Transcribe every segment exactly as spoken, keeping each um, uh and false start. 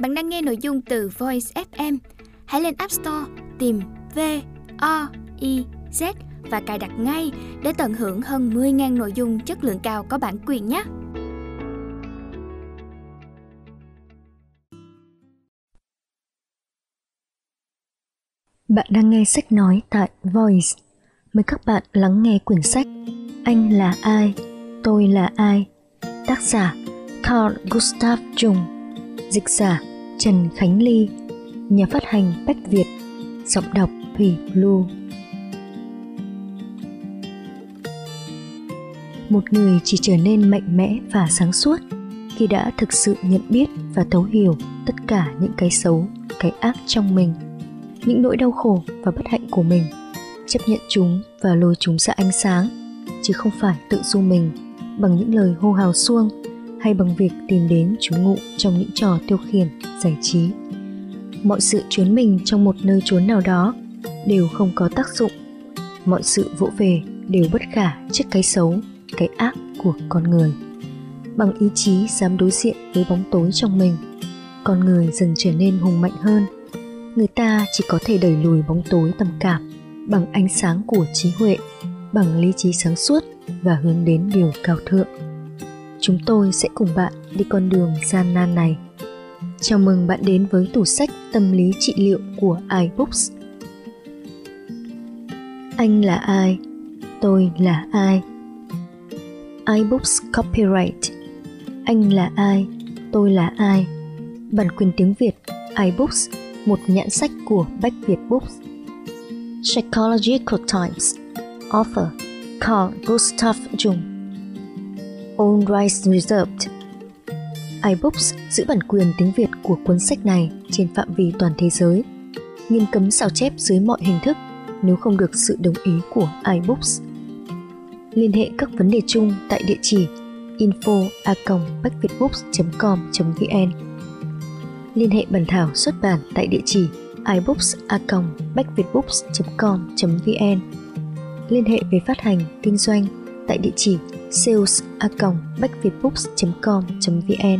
Bạn đang nghe nội dung từ Voice ép em. Hãy lên App Store tìm vê o i zét và cài đặt ngay để tận hưởng hơn mười nghìn nội dung chất lượng cao có bản quyền nhé. Bạn đang nghe sách nói tại VOIZ. Mời các bạn lắng nghe quyển sách Anh là ai? Tôi là ai? Tác giả Carl Gustav Jung, dịch giả Trần Khánh Ly, nhà phát hành Bách Việt, giọng đọc Thủy Blue. Một người chỉ trở nên mạnh mẽ và sáng suốt khi đã thực sự nhận biết và thấu hiểu tất cả những cái xấu, cái ác trong mình, những nỗi đau khổ và bất hạnh của mình, chấp nhận chúng và lôi chúng ra ánh sáng, chứ không phải tự du mình bằng những lời hô hào suông hay bằng việc tìm đến trú ngụ trong những trò tiêu khiển, giải trí. Mọi sự chuyến mình trong một nơi trốn nào đó đều không có tác dụng. Mọi sự vỗ về đều bất khả trước cái xấu, cái ác của con người. Bằng ý chí dám đối diện với bóng tối trong mình, con người dần trở nên hùng mạnh hơn. Người ta chỉ có thể đẩy lùi bóng tối tầm cảm bằng ánh sáng của trí huệ, bằng lý trí sáng suốt và hướng đến điều cao thượng. Chúng tôi sẽ cùng bạn đi con đường gian nan này. Chào mừng bạn đến với tủ sách tâm lý trị liệu của iBooks. Anh là ai? Tôi là ai? iBooks Copyright. Anh là ai? Tôi là ai? Bản quyền tiếng Việt iBooks, một nhãn sách của Bách Việt Books. Psychological Times. Author Carl Gustav Jung. All rights reserved. iBooks giữ bản quyền tiếng Việt của cuốn sách này trên phạm vi toàn thế giới, nghiêm cấm sao chép dưới mọi hình thức nếu không được sự đồng ý của iBooks. Liên hệ các vấn đề chung tại địa chỉ info a còng bách việt books chấm com chấm vn. Liên hệ bản thảo xuất bản tại địa chỉ i books a còng bách việt books chấm com chấm vn. Liên hệ về phát hành, kinh doanh tại địa chỉ sales a còng bách việt books chấm com chấm vn.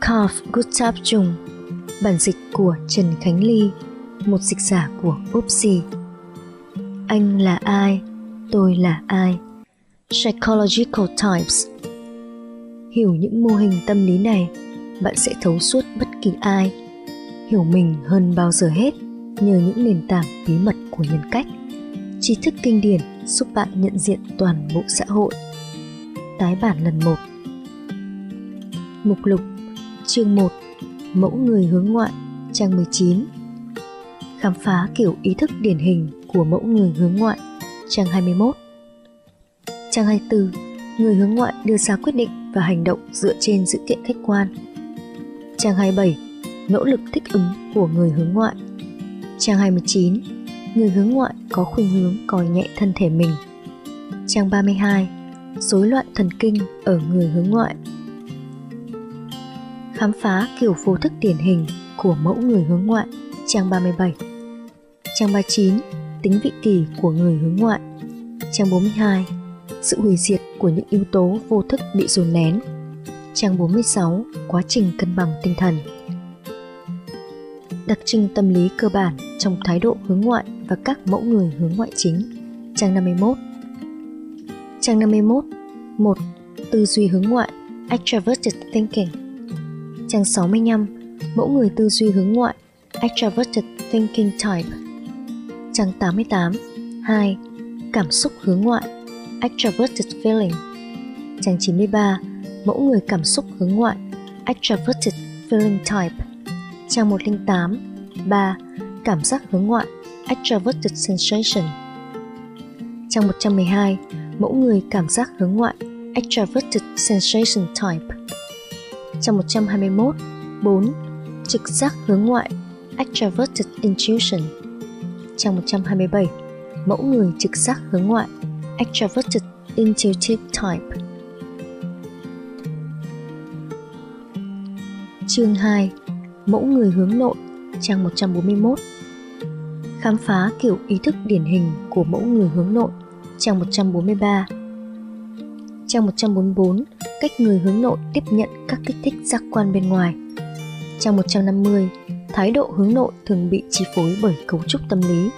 Carl Gustav Jung, bản dịch của Trần Khánh Ly, một dịch giả của u pê ét i. Anh là ai? Tôi là ai? Psychological Types. Hiểu những mô hình tâm lý này, bạn sẽ thấu suốt bất kỳ ai, hiểu mình hơn bao giờ hết nhờ những nền tảng bí mật của nhân cách. Tri thức kinh điển giúp bạn nhận diện toàn bộ xã hội. Tái bản lần một. Mục lục chương một, mẫu người hướng ngoại, trang mười chín. Khám phá kiểu ý thức điển hình của mẫu người hướng ngoại, trang hai mươi mốt. Trang hai mươi tư, người hướng ngoại đưa ra quyết định và hành động dựa trên dữ kiện khách quan. Trang hai mươi bảy, nỗ lực thích ứng của người hướng ngoại. Trang hai mươi chín, người hướng ngoại có khuynh hướng coi nhẹ thân thể mình. Trang ba mươi hai, rối loạn thần kinh ở người hướng ngoại. Khám phá kiểu vô thức điển hình của mẫu người hướng ngoại, trang ba mươi bảy. Trang ba mươi chín, tính vị kỷ của người hướng ngoại. Trang bốn mươi hai, sự hủy diệt của những yếu tố vô thức bị dồn nén. Trang bốn mươi sáu, quá trình cân bằng tinh thần. Đặc trưng tâm lý cơ bản trong thái độ hướng ngoại và các mẫu người hướng ngoại chính, trang năm mươi mốt. Trang năm mươi mốt, một. Tư duy hướng ngoại, Extroverted Thinking. Trang sáu mươi lăm, mẫu người tư duy hướng ngoại, Extroverted Thinking Type. Trang tám mươi tám, hai. Cảm xúc hướng ngoại, Extroverted Feeling. Trang chín mươi ba, mẫu người cảm xúc hướng ngoại, Extroverted Feeling Type. Trang một trăm lẻ tám, ba. Cảm giác hướng ngoại, Extroverted Sensation. Trang một trăm mười hai, mẫu người cảm giác hướng ngoại, Extroverted Sensation Type. Trang một trăm hai mươi mốt, bốn. Trực giác hướng ngoại, Extroverted Intuition. Trang một trăm hai mươi bảy, mẫu người trực giác hướng ngoại, Extroverted Intuitive Type. Chương hai, mẫu người hướng nội, trang một trăm bốn mươi mốt. Khám phá kiểu ý thức điển hình của mẫu người hướng nội, trang một trăm bốn mươi ba. Trang một trăm bốn mươi bốn, cách người hướng nội tiếp nhận các kích thích giác quan bên ngoài, Trang một trăm năm mươi, thái độ hướng nội thường bị chi phối bởi cấu trúc tâm lý.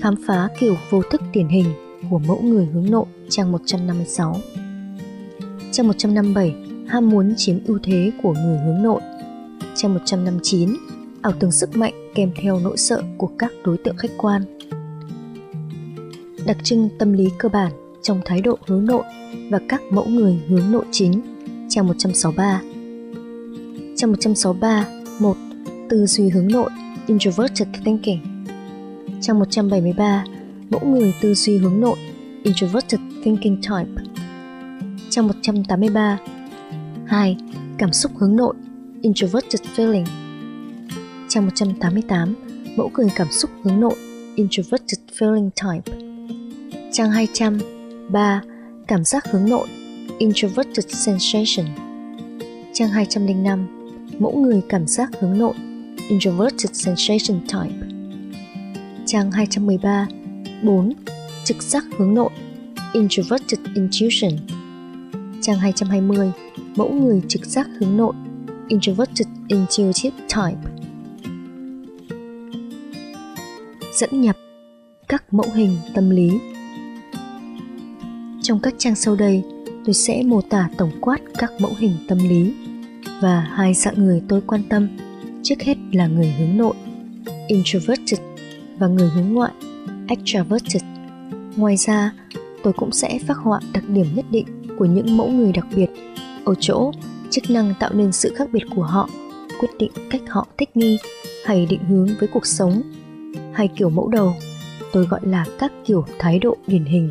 Khám phá kiểu vô thức điển hình của mẫu người hướng nội, trang một trăm năm mươi sáu. Trang một trăm năm mươi bảy, ham muốn chiếm ưu thế của người hướng nội. Trang một trăm năm mươi chín, ảo tưởng sức mạnh kèm theo nỗi sợ của các đối tượng khách quan. Đặc trưng tâm lý cơ bản trong thái độ hướng nội và các mẫu người hướng nội chính, trang một trăm sáu mươi ba. Trang một trăm sáu mươi ba, một. Tư duy hướng nội, Introverted Thinking. Trang một trăm bảy mươi ba, mẫu người tư duy hướng nội, Introverted Thinking Type. Trang một trăm tám mươi ba, hai. Cảm xúc hướng nội, Introverted Feeling. Trang một trăm tám mươi tám, mẫu người cảm xúc hướng nội, Introverted Feeling Type. Trang hai trăm, ba. Cảm giác hướng nội, Introverted Sensation. Trang hai trăm lẻ năm, mẫu người cảm giác hướng nội, Introverted Sensation Type. Trang hai trăm mười ba, bốn. Trực giác hướng nội, Introverted Intuition. Trang hai trăm hai mươi, mẫu người trực giác hướng nội, Introverted Intuitive Type. Dẫn nhập các mẫu hình tâm lý. Trong các trang sau đây, tôi sẽ mô tả tổng quát các mẫu hình tâm lý và hai dạng người tôi quan tâm, trước hết là người hướng nội, Introverted, và người hướng ngoại, Extraverted. Ngoài ra, tôi cũng sẽ phác họa đặc điểm nhất định của những mẫu người đặc biệt, ở chỗ chức năng tạo nên sự khác biệt của họ, quyết định cách họ thích nghi hay định hướng với cuộc sống. Hai kiểu mẫu đầu, tôi gọi là các kiểu thái độ điển hình,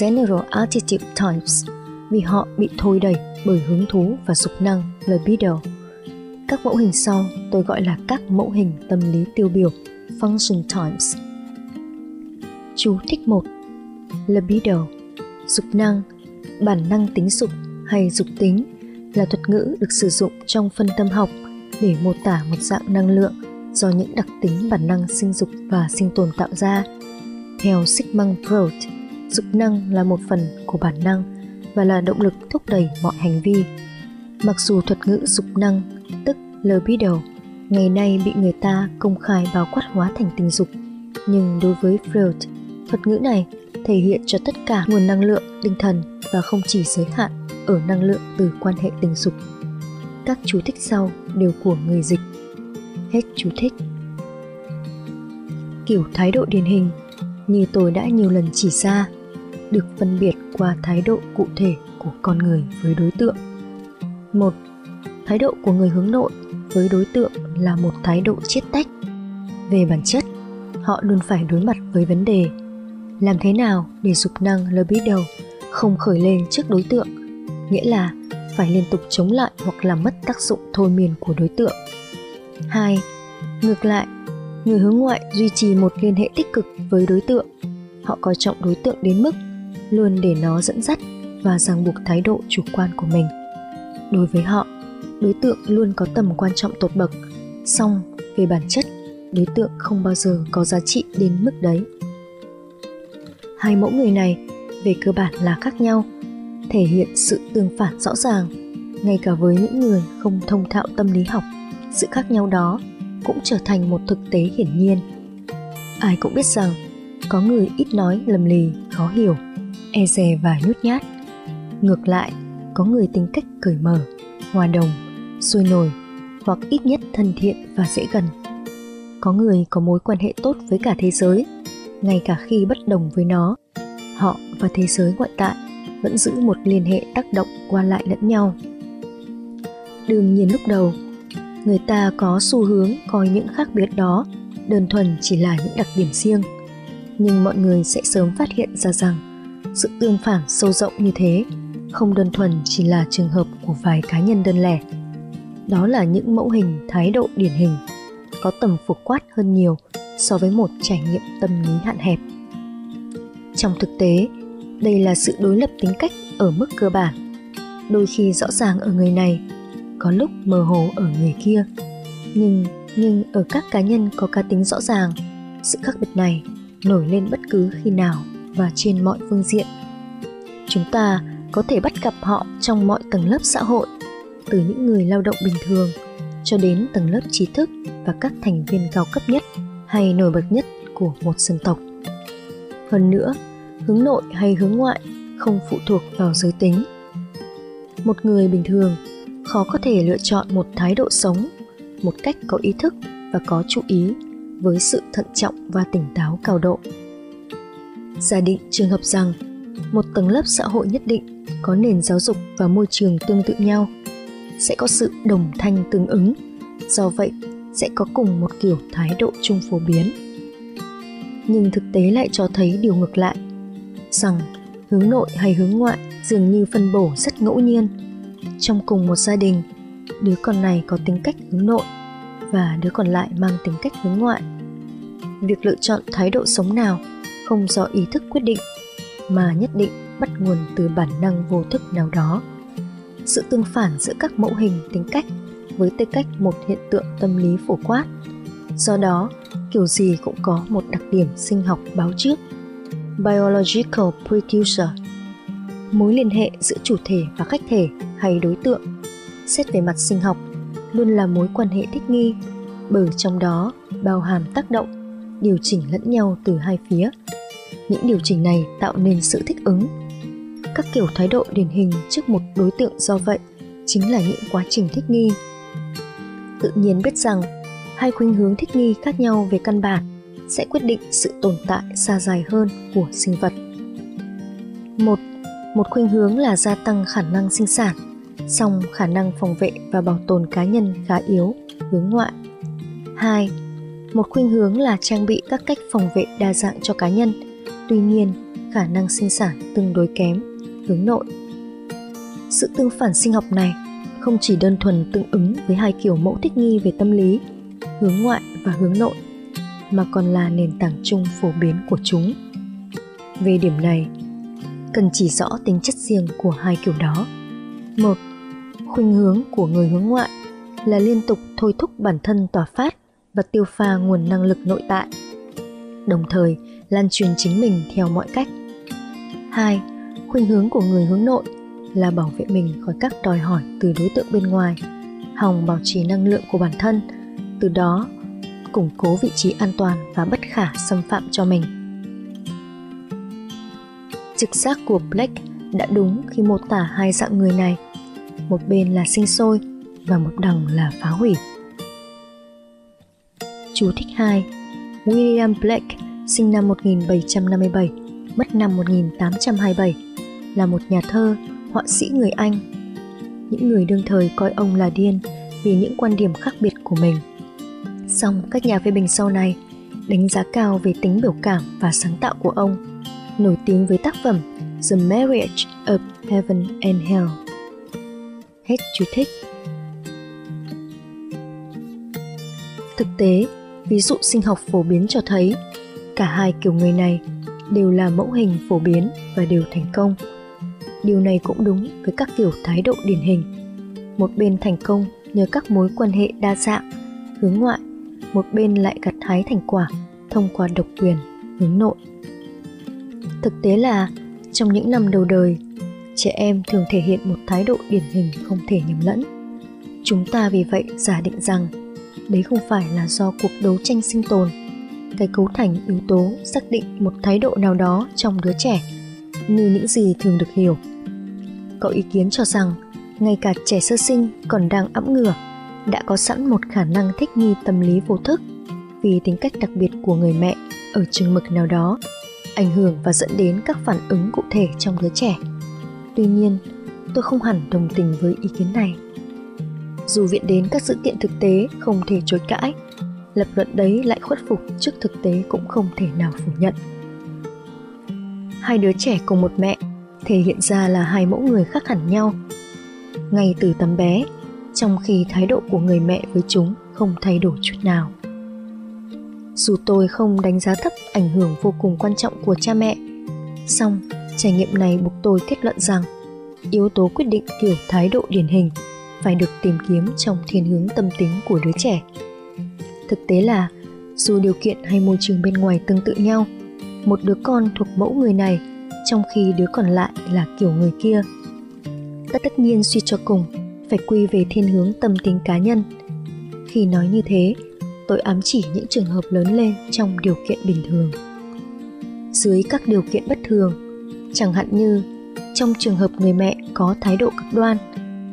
General Attitude Types, vì họ bị thôi đẩy bởi hứng thú và dục năng, libido. Các mẫu hình sau tôi gọi là các mẫu hình tâm lý tiêu biểu, Function Types. Chú thích một. Libido, dục năng, bản năng tính dục hay dục tính, là thuật ngữ được sử dụng trong phân tâm học để mô tả một dạng năng lượng do những đặc tính bản năng sinh dục và sinh tồn tạo ra. Theo Sigmund Freud, dục năng là một phần của bản năng và là động lực thúc đẩy mọi hành vi. Mặc dù thuật ngữ dục năng, tức libido, ngày nay bị người ta công khai bao quát hóa thành tình dục, nhưng đối với Freud, thuật ngữ này thể hiện cho tất cả nguồn năng lượng tinh thần và không chỉ giới hạn ở năng lượng từ quan hệ tình dục. Các chú thích sau đều của người dịch. Hết chú thích. Kiểu thái độ điển hình, như tôi đã nhiều lần chỉ ra, được phân biệt qua thái độ cụ thể của con người với đối tượng. một. Thái độ của người hướng nội với đối tượng là một thái độ chiết tách. Về bản chất, họ luôn phải đối mặt với vấn đề làm thế nào để dục năng libido không khởi lên trước đối tượng, nghĩa là phải liên tục chống lại hoặc làm mất tác dụng thôi miên của đối tượng. hai. Ngược lại, người hướng ngoại duy trì một liên hệ tích cực với đối tượng. Họ coi trọng đối tượng đến mức luôn để nó dẫn dắt và ràng buộc thái độ chủ quan của mình. Đối với họ, đối tượng luôn có tầm quan trọng tột bậc, song về bản chất, đối tượng không bao giờ có giá trị đến mức đấy. Hai mẫu người này về cơ bản là khác nhau, thể hiện sự tương phản rõ ràng. Ngay cả với những người không thông thạo tâm lý học, sự khác nhau đó cũng trở thành một thực tế hiển nhiên. Ai cũng biết rằng có người ít nói, lầm lì, khó hiểu, e dè và nhút nhát. Ngược lại, có người tính cách cởi mở, hòa đồng, sôi nổi, hoặc ít nhất thân thiện và dễ gần. Có người có mối quan hệ tốt với cả thế giới, ngay cả khi bất đồng với nó. Họ và thế giới ngoại tại vẫn giữ một liên hệ tác động qua lại lẫn nhau. Đương nhiên lúc đầu, người ta có xu hướng coi những khác biệt đó đơn thuần chỉ là những đặc điểm riêng. Nhưng mọi người sẽ sớm phát hiện ra rằng sự tương phản sâu rộng như thế không đơn thuần chỉ là trường hợp của vài cá nhân đơn lẻ. Đó là những mẫu hình thái độ điển hình, có tầm phổ quát hơn nhiều so với một trải nghiệm tâm lý hạn hẹp. Trong thực tế, đây là sự đối lập tính cách ở mức cơ bản, đôi khi rõ ràng ở người này, có lúc mơ hồ ở người kia. Nhưng, nhưng ở các cá nhân có cá tính rõ ràng, sự khác biệt này nổi lên bất cứ khi nào và trên mọi phương diện. Chúng ta có thể bắt gặp họ trong mọi tầng lớp xã hội, từ những người lao động bình thường cho đến tầng lớp trí thức và các thành viên cao cấp nhất hay nổi bật nhất của một dân tộc. Hơn nữa, hướng nội hay hướng ngoại không phụ thuộc vào giới tính. Một người bình thường khó có thể lựa chọn một thái độ sống, một cách có ý thức và có chú ý với sự thận trọng và tỉnh táo cao độ. Giả định trường hợp rằng một tầng lớp xã hội nhất định có nền giáo dục và môi trường tương tự nhau, sẽ có sự đồng thanh tương ứng, do vậy sẽ có cùng một kiểu thái độ chung phổ biến. Nhưng thực tế lại cho thấy điều ngược lại, rằng hướng nội hay hướng ngoại dường như phân bổ rất ngẫu nhiên. Trong cùng một gia đình, đứa con này có tính cách hướng nội và đứa còn lại mang tính cách hướng ngoại. Việc lựa chọn thái độ sống nào không do ý thức quyết định, mà nhất định bắt nguồn từ bản năng vô thức nào đó. Sự tương phản giữa các mẫu hình tính cách với tư cách một hiện tượng tâm lý phổ quát. Do đó, kiểu gì cũng có một đặc điểm sinh học báo trước, biological precursor, mối liên hệ giữa chủ thể và khách thể hay đối tượng, xét về mặt sinh học, luôn là mối quan hệ thích nghi, bởi trong đó bao hàm tác động, điều chỉnh lẫn nhau từ hai phía. Những điều chỉnh này tạo nên sự thích ứng. Các kiểu thái độ điển hình trước một đối tượng do vậy chính là những quá trình thích nghi. Tự nhiên biết rằng, hai khuynh hướng thích nghi khác nhau về căn bản sẽ quyết định sự tồn tại xa dài hơn của sinh vật. Một, một khuynh hướng là gia tăng khả năng sinh sản, song khả năng phòng vệ và bảo tồn cá nhân khá yếu, hướng ngoại. Hai, một khuynh hướng là trang bị các cách phòng vệ đa dạng cho cá nhân, tuy nhiên khả năng sinh sản tương đối kém, hướng nội. Sự tương phản sinh học này không chỉ đơn thuần tương ứng với hai kiểu mẫu thích nghi về tâm lý, hướng ngoại và hướng nội, mà còn là nền tảng chung phổ biến của chúng. Về điểm này, cần chỉ rõ tính chất riêng của hai kiểu đó. Một, khuynh hướng của người hướng ngoại là liên tục thôi thúc bản thân tỏa phát và tiêu pha nguồn năng lực nội tại, đồng thời lan truyền chính mình theo mọi cách. Hai, khuynh hướng của người hướng nội là bảo vệ mình khỏi các đòi hỏi từ đối tượng bên ngoài, hòng bảo trì năng lượng của bản thân, từ đó củng cố vị trí an toàn và bất khả xâm phạm cho mình. Trực giác của Blake đã đúng khi mô tả hai dạng người này, một bên là sinh sôi và một đằng là phá hủy. Chú thích hai. William Blake, sinh năm một nghìn bảy trăm năm mươi bảy, mất năm một nghìn tám trăm hai mươi bảy, là một nhà thơ, họa sĩ người Anh. Những người đương thời coi ông là điên vì những quan điểm khác biệt của mình. Song các nhà phê bình sau này đánh giá cao về tính biểu cảm và sáng tạo của ông, nổi tiếng với tác phẩm The Marriage of Heaven and Hell. Hết chú thích. Thực tế, ví dụ sinh học phổ biến cho thấy cả hai kiểu người này đều là mẫu hình phổ biến và đều thành công. Điều này cũng đúng với các kiểu thái độ điển hình. Một bên thành công nhờ các mối quan hệ đa dạng, hướng ngoại, một bên lại gặt hái thành quả thông qua độc quyền, hướng nội. Thực tế là, trong những năm đầu đời, trẻ em thường thể hiện một thái độ điển hình không thể nhầm lẫn. Chúng ta vì vậy giả định rằng đấy không phải là do cuộc đấu tranh sinh tồn, cái cấu thành yếu tố xác định một thái độ nào đó trong đứa trẻ, như những gì thường được hiểu. Có ý kiến cho rằng, ngay cả trẻ sơ sinh còn đang ẵm ngửa, đã có sẵn một khả năng thích nghi tâm lý vô thức, vì tính cách đặc biệt của người mẹ ở chừng mực nào đó, ảnh hưởng và dẫn đến các phản ứng cụ thể trong đứa trẻ. Tuy nhiên, tôi không hẳn đồng tình với ý kiến này. Dù viện đến các sự kiện thực tế không thể chối cãi, lập luận đấy lại khuất phục trước thực tế cũng không thể nào phủ nhận. Hai đứa trẻ cùng một mẹ thể hiện ra là hai mẫu người khác hẳn nhau. Ngay từ tấm bé, trong khi thái độ của người mẹ với chúng không thay đổi chút nào. Dù tôi không đánh giá thấp ảnh hưởng vô cùng quan trọng của cha mẹ, song trải nghiệm này buộc tôi kết luận rằng yếu tố quyết định kiểu thái độ điển hình phải được tìm kiếm trong thiên hướng tâm tính của đứa trẻ. Thực tế là, dù điều kiện hay môi trường bên ngoài tương tự nhau, một đứa con thuộc mẫu người này, trong khi đứa còn lại là kiểu người kia. Tất tất nhiên suy cho cùng, phải quy về thiên hướng tâm tính cá nhân, Khi nói như thế, tôi ám chỉ những trường hợp lớn lên trong điều kiện bình thường. Dưới các điều kiện bất thường, chẳng hạn như trong trường hợp người mẹ có thái độ cực đoan,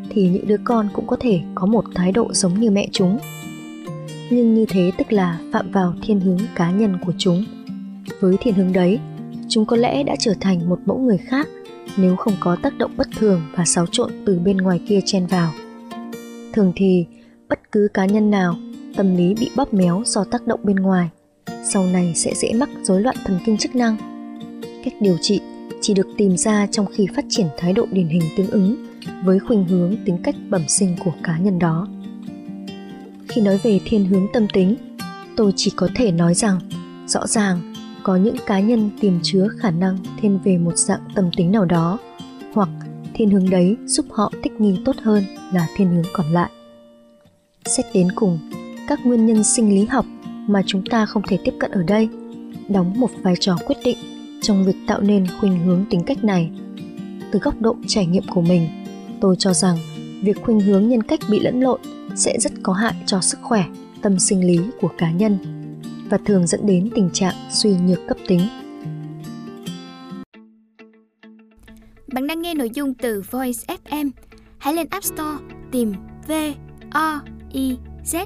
thì những đứa con cũng có thể có một thái độ giống như mẹ chúng. Nhưng như thế tức là phạm vào thiên hướng cá nhân của chúng. Với thiên hướng đấy, chúng có lẽ đã trở thành một mẫu người khác nếu không có tác động bất thường và xáo trộn từ bên ngoài kia chen vào. Thường thì, bất cứ cá nhân nào, tâm lý bị bóp méo do tác động bên ngoài, sau này sẽ dễ mắc rối loạn thần kinh chức năng. Cách điều trị chỉ được tìm ra trong khi phát triển thái độ điển hình tương ứng với khuynh hướng tính cách bẩm sinh của cá nhân đó. Khi nói về thiên hướng tâm tính, tôi chỉ có thể nói rằng, rõ ràng, có những cá nhân tiềm chứa khả năng thiên về một dạng tâm tính nào đó, hoặc thiên hướng đấy giúp họ thích nghi tốt hơn là thiên hướng còn lại. Xét đến cùng, các nguyên nhân sinh lý học mà chúng ta không thể tiếp cận ở đây đóng một vai trò quyết định trong việc tạo nên khuynh hướng tính cách này. Từ góc độ trải nghiệm của mình, tôi cho rằng việc khuynh hướng nhân cách bị lẫn lộn sẽ rất có hại cho sức khỏe, tâm sinh lý của cá nhân và thường dẫn đến tình trạng suy nhược cấp tính. Bạn đang nghe nội dung từ Voice ép em. Hãy lên App Store tìm V O I Z